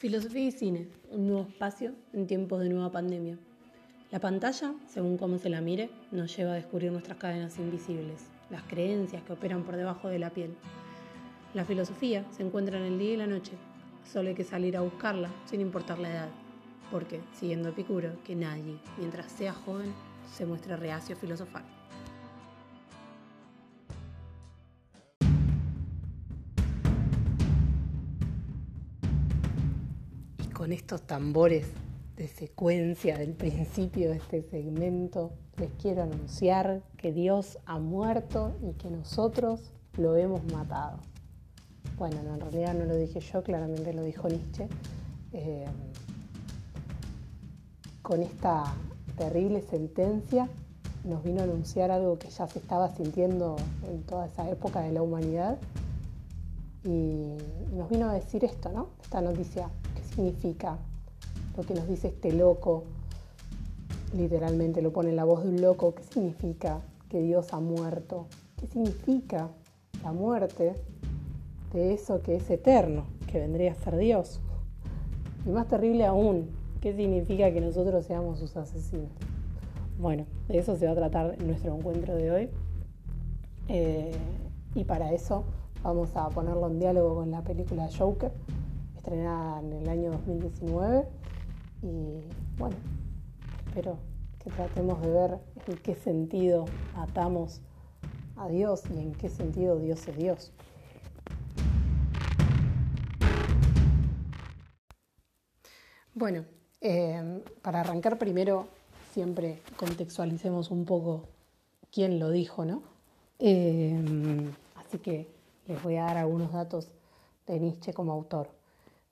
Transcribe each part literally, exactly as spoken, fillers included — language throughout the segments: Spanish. Filosofía y cine, un nuevo espacio en tiempos de nueva pandemia. La pantalla, según cómo se la mire, nos lleva a descubrir nuestras cadenas invisibles, las creencias que operan por debajo de la piel. La filosofía se encuentra en el día y la noche, solo hay que salir a buscarla sin importar la edad, porque, siguiendo a Epicuro, que nadie, mientras sea joven, se muestre reacio a filosofar. Con estos tambores de secuencia del principio de este segmento, les quiero anunciar que Dios ha muerto y que nosotros lo hemos matado. Bueno, no, en realidad no lo dije yo, claramente lo dijo Nietzsche. Eh, con esta terrible sentencia nos vino a anunciar algo que ya se estaba sintiendo en toda esa época de la humanidad y nos vino a decir esto, ¿no? Esta noticia. Significa lo que nos dice este loco, literalmente lo pone en la voz de un loco. ¿Qué significa que Dios ha muerto? ¿Qué significa la muerte de eso que es eterno, que vendría a ser Dios? Y más terrible aún, ¿qué significa que nosotros seamos sus asesinos? Bueno, de eso se va a tratar nuestro encuentro de hoy eh, y para eso vamos a ponerlo en diálogo con la película Joker, estrenada en el año dos mil diecinueve, y bueno, espero que tratemos de ver en qué sentido atamos a Dios y en qué sentido Dios es Dios. Bueno, eh, para arrancar primero, siempre contextualicemos un poco quién lo dijo, ¿no? Eh, así que les voy a dar algunos datos de Nietzsche como autor.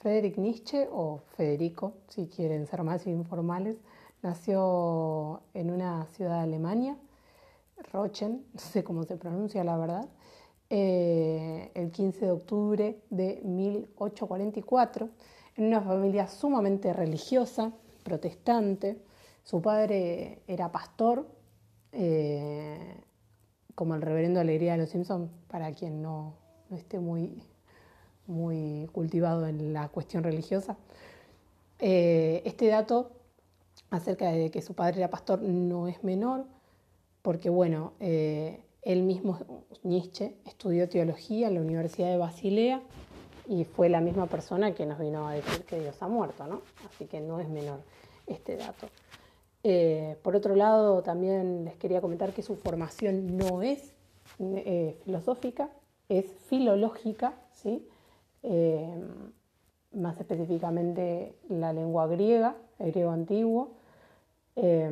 Friedrich Nietzsche, o Federico, si quieren ser más informales, nació en una ciudad de Alemania, Rochen, no sé cómo se pronuncia la verdad, eh, el quince de octubre de mil ochocientos cuarenta y cuatro, en una familia sumamente religiosa, protestante. Su padre era pastor, eh, como el reverendo Alegría de los Simpson, para quien no, no esté muy... muy cultivado en la cuestión religiosa. Eh, este dato acerca de que su padre era pastor no es menor, porque bueno, eh, él mismo, Nietzsche, estudió teología en la Universidad de Basilea y fue la misma persona que nos vino a decir que Dios ha muerto, ¿no? Así que no es menor este dato. Eh, por otro lado, también les quería comentar que su formación no es eh, filosófica, es filológica, ¿sí? Eh, más específicamente la lengua griega, el griego antiguo. Eh,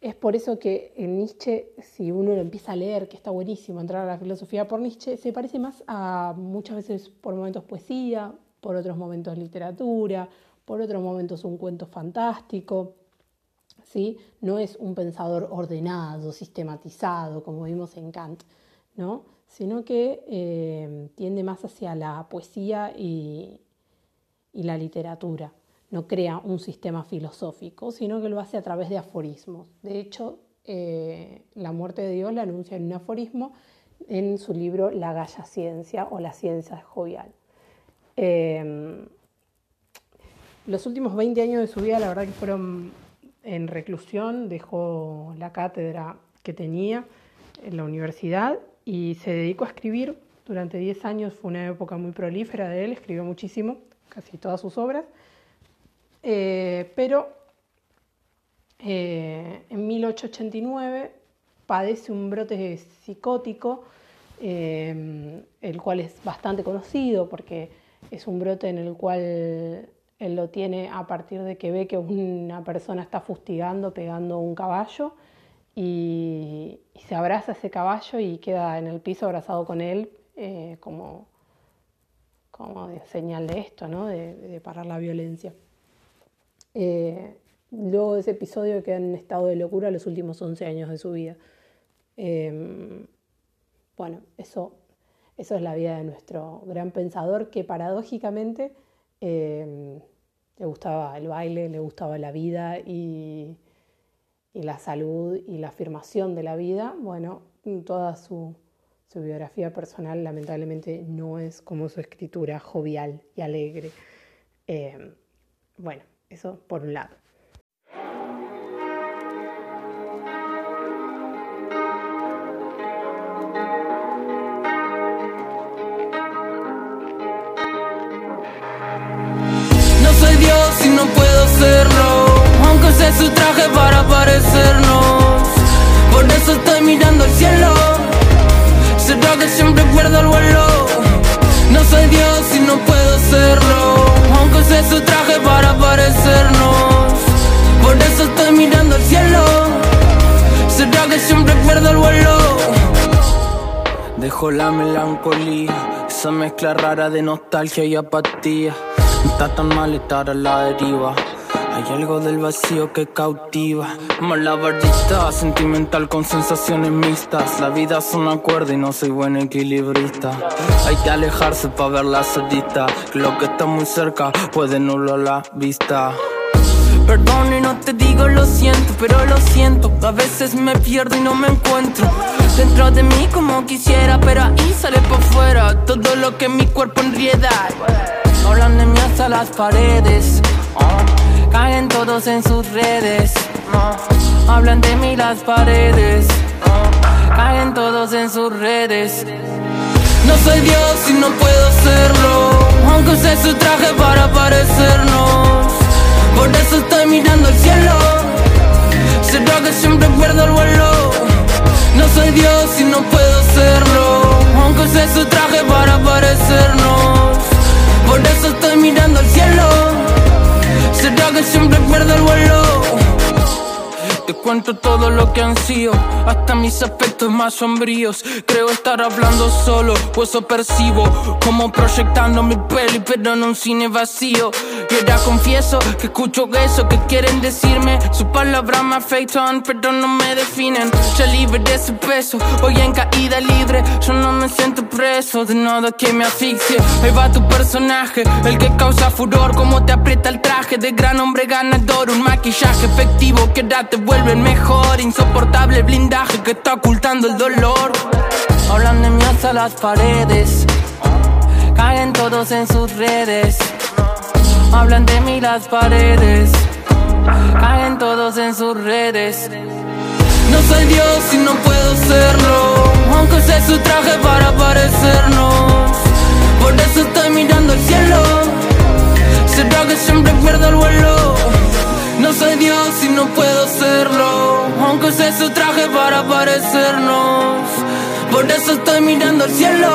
es por eso que en Nietzsche, si uno lo empieza a leer, que está buenísimo entrar a la filosofía por Nietzsche, se parece más a muchas veces por momentos poesía, por otros momentos literatura, por otros momentos un cuento fantástico, ¿sí? No es un pensador ordenado, sistematizado, como vimos en Kant, ¿no? Sino que eh, tiende más hacia la poesía y, y la literatura. No crea un sistema filosófico, sino que lo hace a través de aforismos. De hecho, eh, la muerte de Dios la anuncia en un aforismo en su libro La Gaya Ciencia o La Ciencia Jovial. Eh, los últimos veinte años de su vida, la verdad que fueron en reclusión, dejó la cátedra que tenía en la universidad y se dedicó a escribir durante diez años. Fue una época muy prolífera de él, escribió muchísimo, casi todas sus obras. Eh, pero eh, en mil ochocientos ochenta y nueve padece un brote psicótico, eh, el cual es bastante conocido porque es un brote en el cual él lo tiene a partir de que ve que una persona está fustigando, pegando un caballo, y se abraza a ese caballo y queda en el piso abrazado con él, eh, como, como de señal de esto, ¿no? de, de parar la violencia. Eh, luego de ese episodio queda en un estado de locura los últimos once años de su vida. Eh, bueno, eso, eso es la vida de nuestro gran pensador, que paradójicamente eh, le gustaba el baile, le gustaba la vida y... y la salud y la afirmación de la vida. Bueno, toda su, Su biografía personal lamentablemente no es como su escritura jovial y alegre. Eh, bueno, eso por un lado. No soy Dios y no puedo serlo, aunque usé su traje para parecernos. Por eso estoy mirando al cielo, será que siempre pierdo el vuelo. No soy Dios y no puedo serlo, aunque usé su traje para parecernos. Por eso estoy mirando al cielo, será que siempre pierdo el vuelo. Dejo la melancolía, esa mezcla rara de nostalgia y apatía. Está tan mal estar a la deriva, hay algo del vacío que cautiva. Malabarista, sentimental con sensaciones mixtas. La vida es una cuerda y no soy buen equilibrista. Hay que alejarse para ver la salita, que lo que está muy cerca puede nublar la vista. Perdón y no te digo lo siento, pero lo siento. A veces me pierdo y no me encuentro dentro de mí como quisiera, pero ahí sale por fuera todo lo que mi cuerpo enrieda. Hablan de mí hasta las paredes, oh. Caen todos en sus redes, oh. Hablan de mí las paredes, oh. Caen todos en sus redes. No soy Dios y no puedo serlo, aunque usé su traje para parecernos. Por eso estoy mirando al cielo, será que siempre pierdo el vuelo. No soy Dios y no puedo serlo, aunque usé su traje para parecernos. Por eso estoy mirando al cielo, será que siempre pierdo el vuelo. Te cuento todo lo que han sido, hasta mis aspectos más sombríos. Creo estar hablando solo, o eso percibo, como proyectando mi peli, pero en un cine vacío. Y ahora confieso que escucho eso que quieren decirme. Sus palabras me afectan, pero no me definen. Ya liberé su peso, hoy en caída libre. Yo no me siento preso de nada que me asfixie. Ahí va tu personaje, el que causa furor, como te aprieta el traje de gran hombre ganador. Un maquillaje efectivo que ahora te vuelve mejor. Insoportable blindaje que está ocultando el dolor. Hablan de mí hasta las paredes, caen todos en sus redes. Hablan de mí las paredes, caen todos en sus redes. No soy Dios y no puedo serlo, aunque usé su traje para parecernos. Por eso estoy mirando al cielo, será que siempre pierdo el vuelo. No soy Dios y no puedo serlo, aunque usé su traje para parecernos. Por eso estoy mirando al cielo,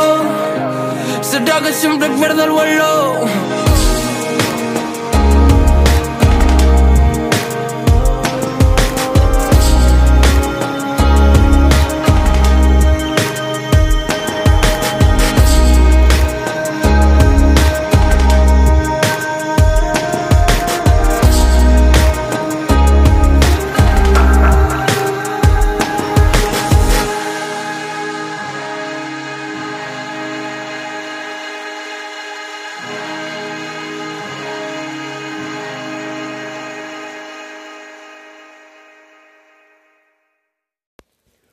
será que siempre pierdo el vuelo.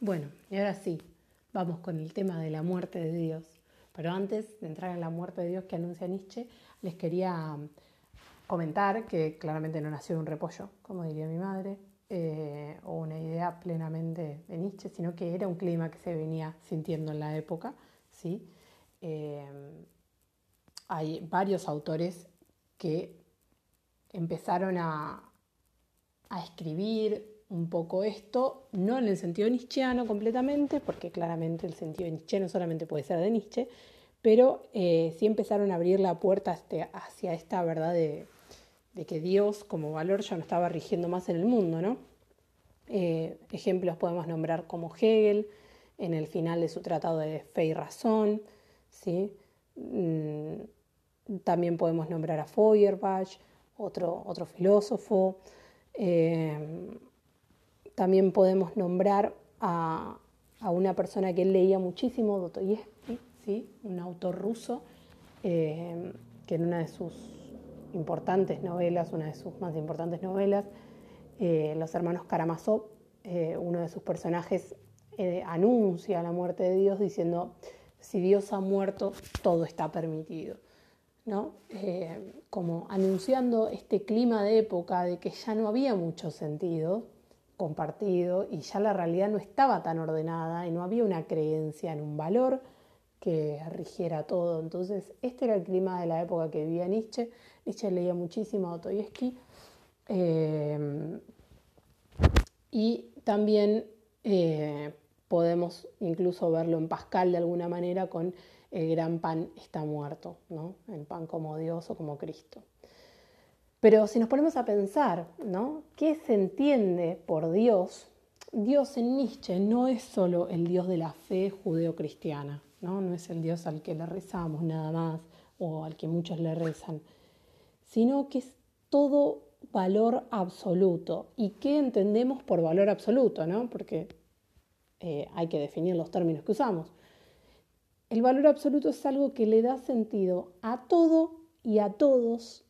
Bueno, y ahora sí, vamos con el tema de la muerte de Dios. Pero antes de entrar en la muerte de Dios que anuncia Nietzsche, les quería comentar que claramente no nació de un repollo, como diría mi madre, eh, o una idea plenamente de Nietzsche, sino que era un clima que se venía sintiendo en la época, ¿sí? Eh, hay varios autores que empezaron a, a escribir un poco esto, no en el sentido nietzscheano completamente, porque claramente el sentido nietzscheano solamente puede ser de Nietzsche, pero eh, sí empezaron a abrir la puerta este, hacia esta verdad de, de que Dios como valor ya no estaba rigiendo más en el mundo, ¿no? Eh, ejemplos podemos nombrar como Hegel, en el final de su tratado de Fe y Razón, ¿sí? Mm, también podemos nombrar a Feuerbach, otro, otro filósofo. Eh, También podemos nombrar a, a una persona que él leía muchísimo, Doto, ¿sí? Un autor ruso, eh, que en una de sus importantes novelas, una de sus más importantes novelas, eh, Los hermanos Karamazov, eh, uno de sus personajes eh, anuncia la muerte de Dios diciendo, si Dios ha muerto, todo está permitido, ¿no? Eh, como anunciando este clima de época de que ya no había mucho sentido compartido y ya la realidad no estaba tan ordenada y no había una creencia en un valor que rigiera todo. Entonces, este era el clima de la época que vivía Nietzsche. Nietzsche leía muchísimo a Dostoyevski eh, y también eh, podemos incluso verlo en Pascal de alguna manera con el gran pan está muerto, ¿no? El pan como Dios o como Cristo. Pero si nos ponemos a pensar, ¿no? ¿Qué se entiende por Dios? Dios en Nietzsche no es solo el Dios de la fe judeocristiana, ¿no? No es el Dios al que le rezamos nada más o al que muchos le rezan, sino que es todo valor absoluto. ¿Y qué entendemos por valor absoluto, ¿no? Porque eh, hay que definir los términos que usamos. El valor absoluto es algo que le da sentido a todo y a todos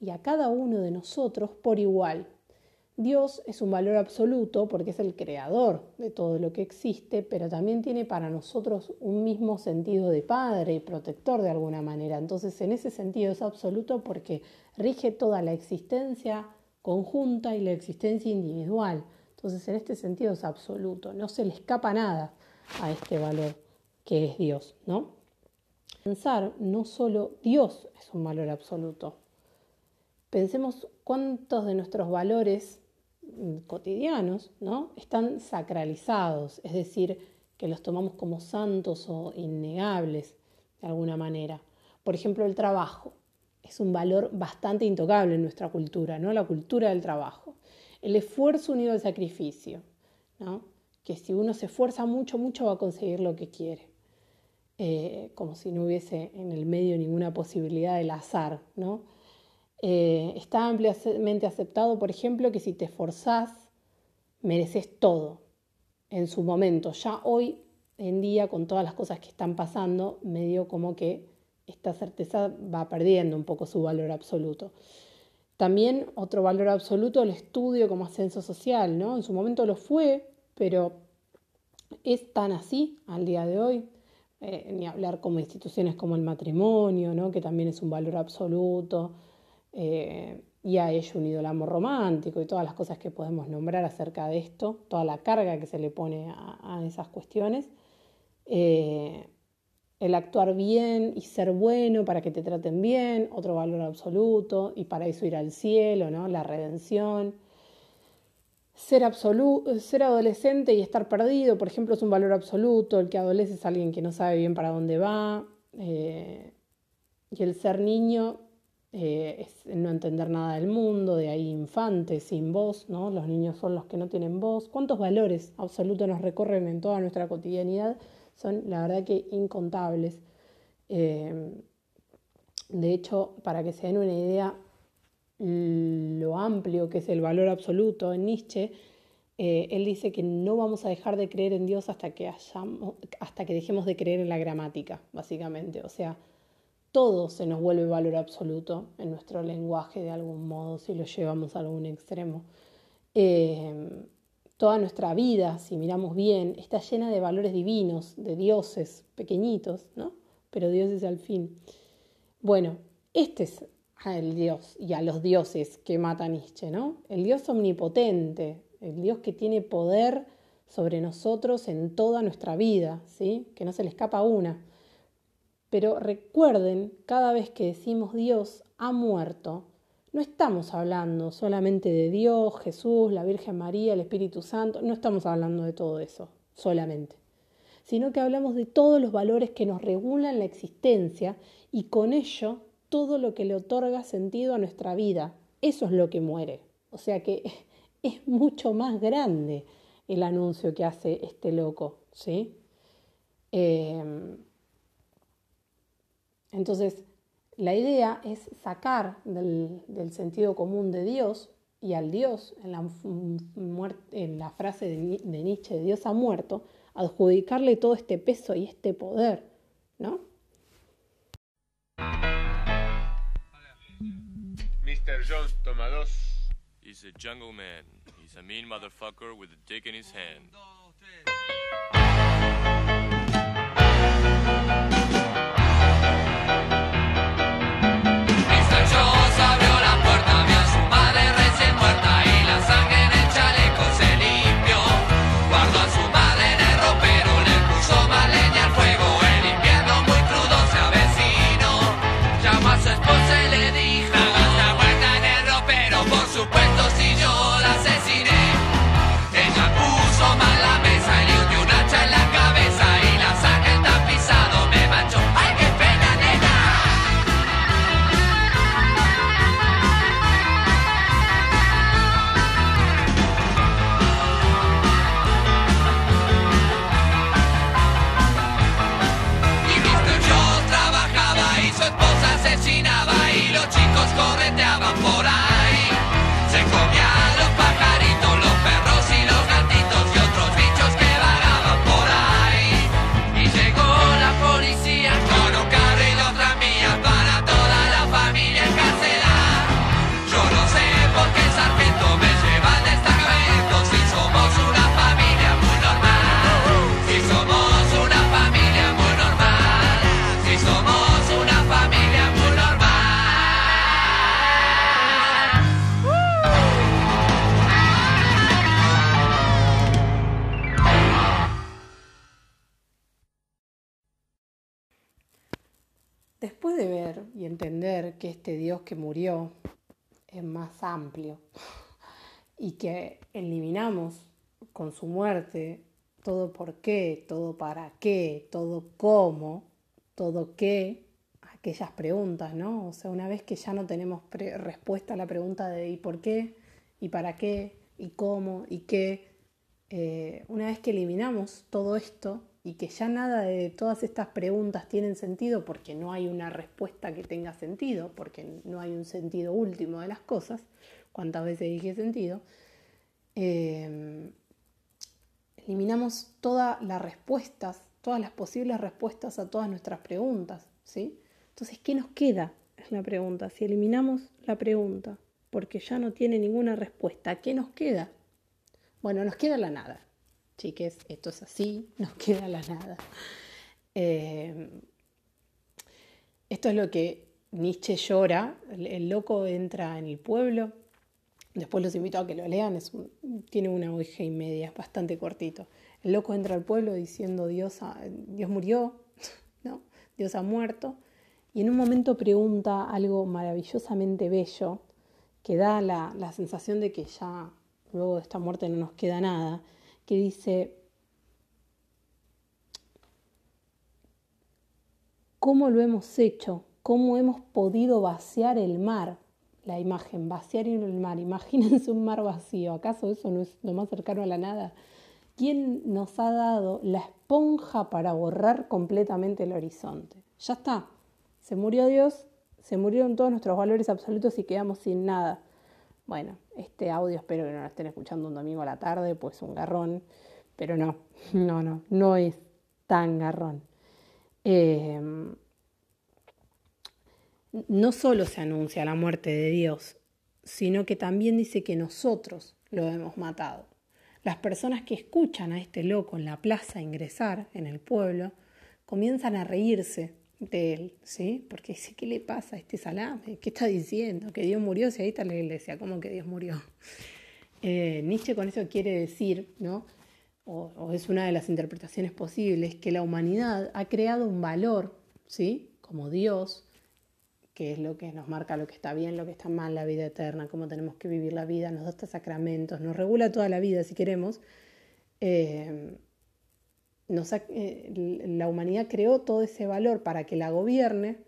y a cada uno de nosotros por igual. Dios es un valor absoluto porque es el creador de todo lo que existe, pero también tiene para nosotros un mismo sentido de padre y protector de alguna manera. Entonces, en ese sentido es absoluto porque rige toda la existencia conjunta y la existencia individual. Entonces, en este sentido es absoluto, no se le escapa nada a este valor que es Dios, ¿no? Pensar, no solo Dios es un valor absoluto. Pensemos cuántos de nuestros valores cotidianos, ¿no?, están sacralizados, es decir, que los tomamos como santos o innegables de alguna manera. Por ejemplo, el trabajo es un valor bastante intocable en nuestra cultura, ¿no? La cultura del trabajo. El esfuerzo unido al sacrificio, ¿no?, que si uno se esfuerza mucho, mucho va a conseguir lo que quiere. Eh, como si no hubiese en el medio ninguna posibilidad del azar, ¿no? Eh, está ampliamente aceptado, por ejemplo, que si te esforzás, mereces todo en su momento. Ya hoy en día, con todas las cosas que están pasando, medio como que esta certeza va perdiendo un poco su valor absoluto. También otro valor absoluto, el estudio como ascenso social, ¿no? En su momento lo fue, pero es tan así al día de hoy. Eh, ni hablar como instituciones como el matrimonio, ¿no?, que también es un valor absoluto. Eh, y a ello unido el amor romántico y todas las cosas que podemos nombrar acerca de esto, toda la carga que se le pone a, a esas cuestiones, eh, el actuar bien y ser bueno para que te traten bien, otro valor absoluto, y para eso ir al cielo, ¿no?, la redención. Ser, absolu- ser adolescente y estar perdido, por ejemplo, es un valor absoluto. El que adolece es alguien que no sabe bien para dónde va, eh, y el ser niño Eh, es no entender nada del mundo, de ahí infantes sin voz, ¿no? Los niños son los que no tienen voz. ¿Cuántos valores absolutos nos recorren en toda nuestra cotidianidad? Son, la verdad, que incontables. Eh, de hecho, para que se den una idea lo amplio que es el valor absoluto en Nietzsche, eh, él dice que no vamos a dejar de creer en Dios hasta que, hayamos, hasta que dejemos de creer en la gramática, básicamente. O sea, todo se nos vuelve valor absoluto en nuestro lenguaje de algún modo, si lo llevamos a algún extremo. Eh, toda nuestra vida, si miramos bien, está llena de valores divinos, de dioses pequeñitos, ¿no?, pero dioses al fin. Bueno, este es el Dios y a los dioses que mata Nietzsche, ¿no? El Dios omnipotente, el Dios que tiene poder sobre nosotros en toda nuestra vida, ¿sí?, que no se le escapa una. Pero recuerden, cada vez que decimos Dios ha muerto, no estamos hablando solamente de Dios, Jesús, la Virgen María, el Espíritu Santo, no estamos hablando de todo eso solamente, sino que hablamos de todos los valores que nos regulan la existencia y con ello todo lo que le otorga sentido a nuestra vida. Eso es lo que muere. O sea que es mucho más grande el anuncio que hace este loco, ¿sí? Eh... Entonces, la idea es sacar del, del sentido común de Dios y al Dios, en la, muerte, en la frase de, de Nietzsche, Dios ha muerto, adjudicarle todo este peso y este poder, ¿no? mister Jones, toma dos. He's a jungle man. He's a mean motherfucker with a dick in his hand. asesinaba y los chicos correteaban por ahí. Se comía a los pajaritos, los perros y los gatitos y otros bichos que vagaban por ahí. Y llegó la policía con un carro y dos tranvías para toda la familia encarcelada. Yo no sé por qué el sargento me lleva al destacamento si somos una familia muy normal. Si somos una familia muy normal. Si somos una familia muy normal. Después de ver y entender que este Dios que murió es más amplio y que eliminamos con su muerte todo por qué, todo para qué, todo cómo, todo qué, aquellas preguntas, ¿no? O sea, una vez que ya no tenemos pre- respuesta a la pregunta de ¿y por qué? ¿Y para qué? ¿Y cómo? ¿Y qué? Eh, una vez que eliminamos todo esto y que ya nada de todas estas preguntas tienen sentido porque no hay una respuesta que tenga sentido, porque no hay un sentido último de las cosas, cuántas veces dije sentido, eh, eliminamos todas las respuestas, todas las posibles respuestas a todas nuestras preguntas, ¿sí? Entonces, ¿qué nos queda? Es la pregunta. Si eliminamos la pregunta porque ya no tiene ninguna respuesta, ¿qué nos queda? Bueno, nos queda la nada. Chiques, esto es así, nos queda la nada. Eh, esto es lo que Nietzsche llora. El, el loco entra en el pueblo. Después los invito a que lo lean. Es un, tiene una hoja y media, es bastante cortito. El loco entra al pueblo diciendo Dios, ha, Dios murió, ¿no? Dios ha muerto. Y en un momento pregunta algo maravillosamente bello que da la, la sensación de que ya luego de esta muerte no nos queda nada. Que dice, ¿cómo lo hemos hecho? ¿Cómo hemos podido vaciar el mar? La imagen, vaciar el mar. Imagínense un mar vacío. ¿Acaso eso no es lo más cercano a la nada? ¿Quién nos ha dado la esponja para borrar completamente el horizonte? Ya está. Se murió Dios, se murieron todos nuestros valores absolutos y quedamos sin nada. Bueno, este audio espero que no lo estén escuchando un domingo a la tarde, pues un garrón, pero no, no, no, no es tan garrón. Eh, no solo se anuncia la muerte de Dios, sino que también dice que nosotros lo hemos matado. Las personas que escuchan a este loco en la plaza ingresar, en el pueblo, comienzan a reírse de él, ¿sí? Porque dice, ¿qué le pasa a este salame? ¿Qué está diciendo? Que Dios murió, si ahí está la iglesia, ¿cómo que Dios murió? Eh, Nietzsche con eso quiere decir, ¿no? O, o es una de las interpretaciones posibles, que la humanidad ha creado un valor, ¿sí? Como Dios, que es lo que nos marca lo que está bien, lo que está mal, la vida eterna, cómo tenemos que vivir la vida, nos da estos sacramentos, nos regula toda la vida si queremos. Eh, Nos ha, eh, la humanidad creó todo ese valor para que la gobierne,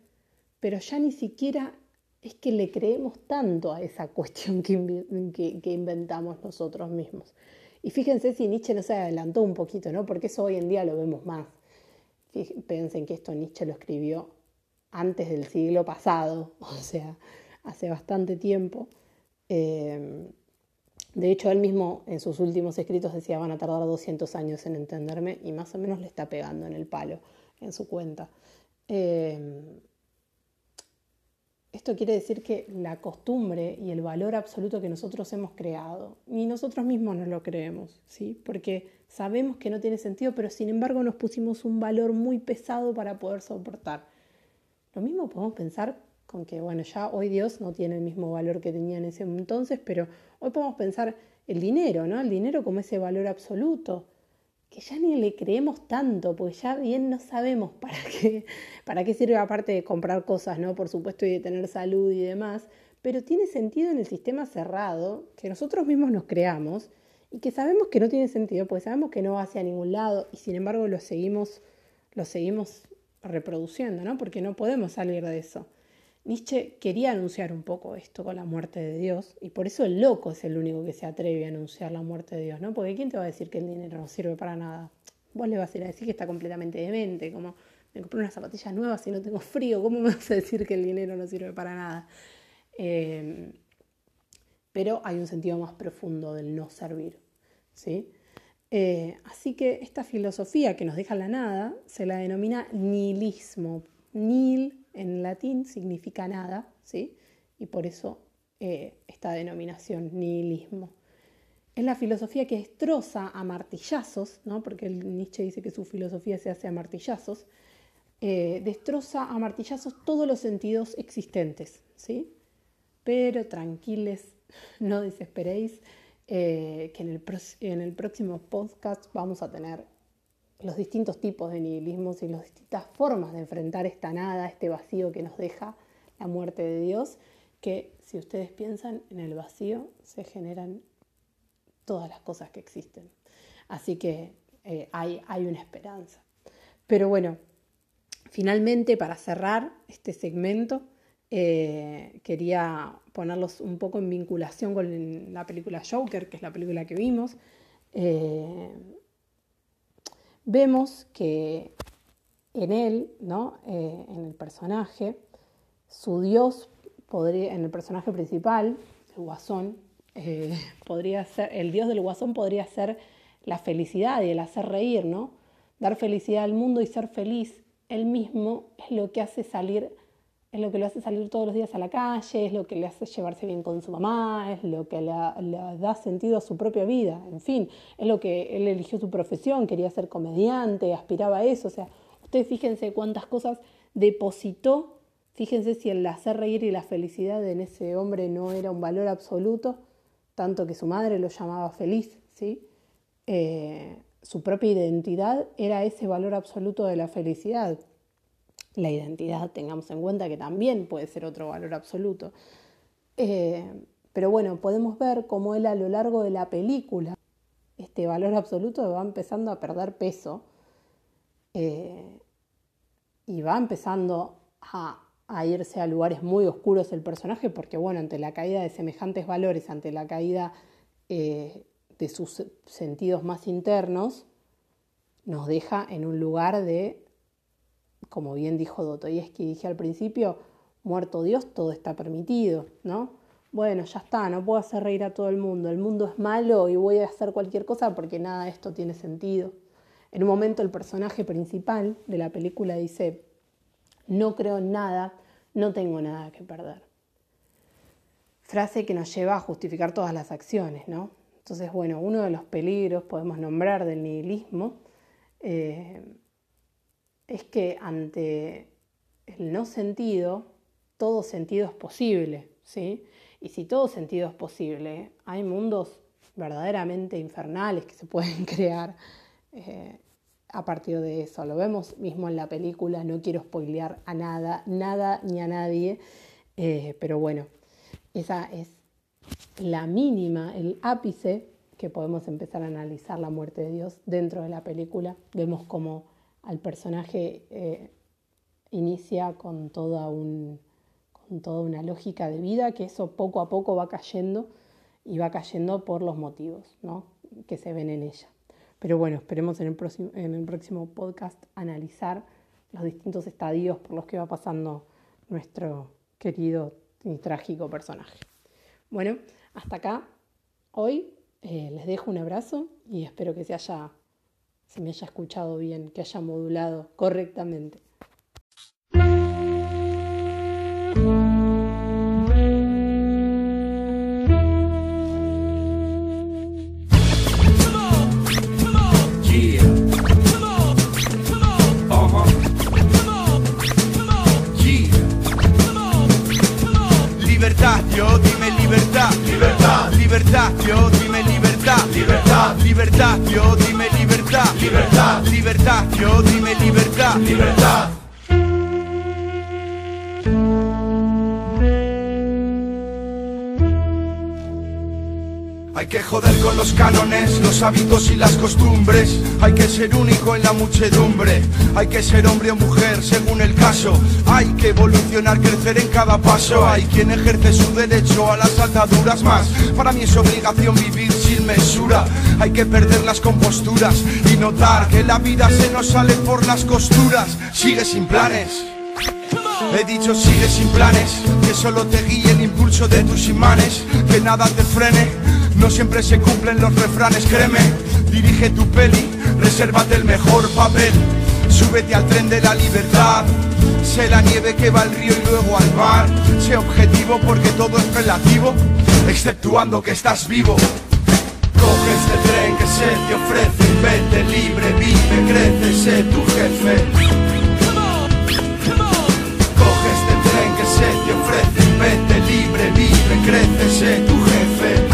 pero ya ni siquiera es que le creemos tanto a esa cuestión que, inv- que, que inventamos nosotros mismos. Y fíjense si Nietzsche no se adelantó un poquito, ¿no? Porque eso hoy en día lo vemos más. Fíjense, piensen que esto Nietzsche lo escribió antes del siglo pasado, o sea, hace bastante tiempo. Eh, De hecho, él mismo en sus últimos escritos decía van a tardar doscientos años en entenderme y más o menos le está pegando en el palo, en su cuenta. Eh, esto quiere decir que la costumbre y el valor absoluto que nosotros hemos creado, ni nosotros mismos nos lo creemos, ¿sí? Porque sabemos que no tiene sentido, pero sin embargo nos pusimos un valor muy pesado para poder soportar. Lo mismo podemos pensar con que, bueno, ya hoy Dios no tiene el mismo valor que tenía en ese entonces, pero hoy podemos pensar el dinero, ¿no? El dinero como ese valor absoluto, que ya ni le creemos tanto, porque ya bien no sabemos para qué, para qué sirve, aparte de comprar cosas, ¿no? Por supuesto, y de tener salud y demás, pero tiene sentido en el sistema cerrado, que nosotros mismos nos creamos, y que sabemos que no tiene sentido, porque sabemos que no va hacia ningún lado, y sin embargo lo seguimos, lo seguimos reproduciendo, ¿no? Porque no podemos salir de eso. Nietzsche quería anunciar un poco esto con la muerte de Dios y por eso el loco es el único que se atreve a anunciar la muerte de Dios, ¿no? Porque ¿quién te va a decir que el dinero no sirve para nada? Vos le vas a ir a decir que está completamente demente, como me compré unas zapatillas nuevas y no tengo frío, ¿cómo me vas a decir que el dinero no sirve para nada? Eh, pero hay un sentido más profundo del no servir, ¿sí? Eh, así que esta filosofía que nos deja la nada se la denomina nihilismo. Nihil en latín significa nada, ¿sí? Y por eso eh, esta denominación, nihilismo. Es la filosofía que destroza a martillazos, ¿no? Porque Nietzsche dice que su filosofía se hace a martillazos, eh, destroza a martillazos todos los sentidos existentes, ¿sí? Pero tranquiles, no desesperéis, eh, que en el, pro- en el próximo podcast vamos a tener los distintos tipos de nihilismos y las distintas formas de enfrentar esta nada, este vacío que nos deja la muerte de Dios, que si ustedes piensan en el vacío se generan todas las cosas que existen. Así que eh, hay, hay una esperanza. Pero bueno, finalmente para cerrar este segmento, eh, quería ponerlos un poco en vinculación con la película Joker, que es la película que vimos. Eh, vemos que en él, ¿no? eh, en el personaje, su Dios, podría, en el personaje principal, el Guasón, Eh, podría ser, el Dios del Guasón podría ser la felicidad y el hacer reír, ¿no? Dar felicidad al mundo y ser feliz él mismo es lo que hace salir, es lo que lo hace salir todos los días a la calle, es lo que le hace llevarse bien con su mamá, es lo que le, le da sentido a su propia vida, en fin, es lo que él eligió su profesión, quería ser comediante, aspiraba a eso, o sea, ustedes fíjense cuántas cosas depositó, fíjense si el hacer reír y la felicidad en ese hombre no era un valor absoluto, tanto que su madre lo llamaba feliz, ¿sí? Eh, su propia identidad era ese valor absoluto de la felicidad. La identidad, tengamos en cuenta, que también puede ser otro valor absoluto. Eh, pero bueno, podemos ver cómo él a lo largo de la película, este valor absoluto va empezando a perder peso eh, y va empezando a... a irse a lugares muy oscuros el personaje, porque bueno, ante la caída de semejantes valores, ante la caída eh, de sus sentidos más internos, nos deja en un lugar de, como bien dijo Dostoyevsky, dije al principio, muerto Dios, todo está permitido, ¿no? Bueno, ya está, no puedo hacer reír a todo el mundo, el mundo es malo y voy a hacer cualquier cosa porque nada de esto tiene sentido. En un momento el personaje principal de la película dice: no creo en nada, no tengo nada que perder. Frase que nos lleva a justificar todas las acciones, ¿no? Entonces, bueno, uno de los peligros, podemos nombrar, del nihilismo, eh, es que ante el no sentido, todo sentido es posible, ¿sí? Y si todo sentido es posible, hay mundos verdaderamente infernales que se pueden crear, eh, a partir de eso. Lo vemos mismo en la película, no quiero spoilear a nada, nada ni a nadie, eh, pero bueno, esa es la mínima, el ápice que podemos empezar a analizar la muerte de Dios dentro de la película. Vemos como al personaje eh, inicia con toda, un, con toda una lógica de vida, que eso poco a poco va cayendo y va cayendo por los motivos, ¿no?, que se ven en ella. Pero bueno, esperemos en el, próximo, en el próximo podcast analizar los distintos estadios por los que va pasando nuestro querido y trágico personaje. Bueno, hasta acá hoy. Eh, les dejo un abrazo y espero que se, haya, se me haya escuchado bien, que haya modulado correctamente. Libertad, Dios, dime libertad, libertad, libertad, Dios, dime libertad, libertad, libertad, Dios, dime libertad, libertad. Hay que joder con los cánones, los hábitos y las costumbres. Hay que ser único en la muchedumbre. Hay que ser hombre o mujer según el caso. Hay que evolucionar, crecer en cada paso. Hay quien ejerce su derecho a las ataduras más. Para mí es obligación vivir sin mesura. Hay que perder las composturas y notar que la vida se nos sale por las costuras. Sigue sin planes. He dicho sigue sin planes, que solo te guíe el impulso de tus imanes, que nada te frene, no siempre se cumplen los refranes, créeme, dirige tu peli, resérvate el mejor papel, súbete al tren de la libertad, sé la nieve que va al río y luego al mar, sé objetivo porque todo es relativo, exceptuando que estás vivo. Coge este tren que se te ofrece, vete libre, vive, crece, sé tu jefe. Se te ofrece, vete libre, vive, crece, sé tu jefe.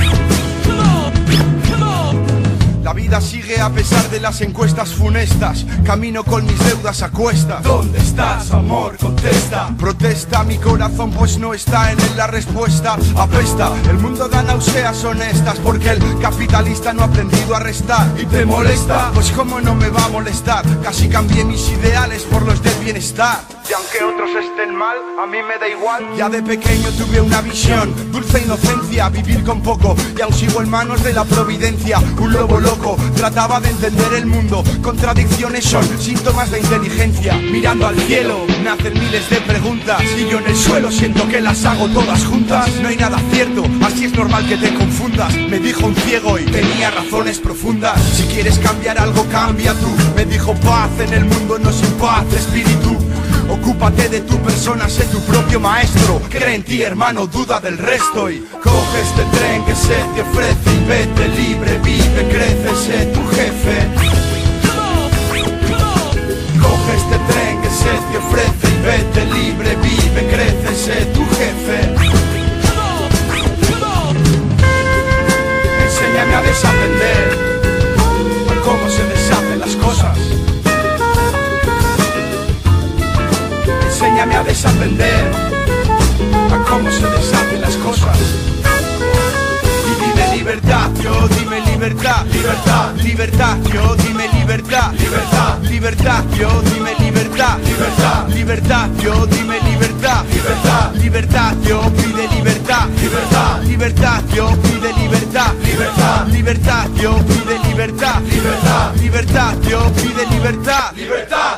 La vida sigue a pesar de las encuestas funestas. Camino con mis deudas a cuestas. ¿Dónde estás, amor? Contesta. Protesta mi corazón, pues no está en él la respuesta. Apesta, el mundo da náuseas honestas, porque el capitalista no ha aprendido a restar. ¿Y te molesta? Pues cómo no me va a molestar. Casi cambié mis ideales por los del bienestar. Y aunque otros estén mal, a mí me da igual. Ya de pequeño tuve una visión, dulce inocencia, vivir con poco. Y aún sigo en manos de la providencia, un lobo loco. Trataba de entender el mundo, contradicciones son síntomas de inteligencia. Mirando al cielo, nacen miles de preguntas. Y yo en el suelo siento que las hago todas juntas. No hay nada cierto, así es normal que te confundas. Me dijo un ciego y tenía razones profundas. Si quieres cambiar algo, cambia tú. Me dijo paz, en el mundo no sin paz, espíritu. Ocúpate de tu persona, sé tu propio maestro. Cree en ti, hermano, duda del resto. Y coge este tren que se te ofrece y vete libre, vive, crece, sé tu jefe. Coge este tren que se te ofrece y vete libre, vive, crece, sé tu jefe. Enséñame a desaprender cómo se deshacen las cosas. Enséñame a desaprender, a cómo se deshacen las cosas. Y dime libertad, yo dime libertad, libertad, libertad, yo dime libertad, libertad, libertad, yo dime libertad, libertad, libertad, yo dime libertad, libertad, libertad, yo pide libertad, libertad, libertad, yo pide libertad, libertad, libertad, yo pide libertad, libertad, libertad, yo pide libertad, libertad.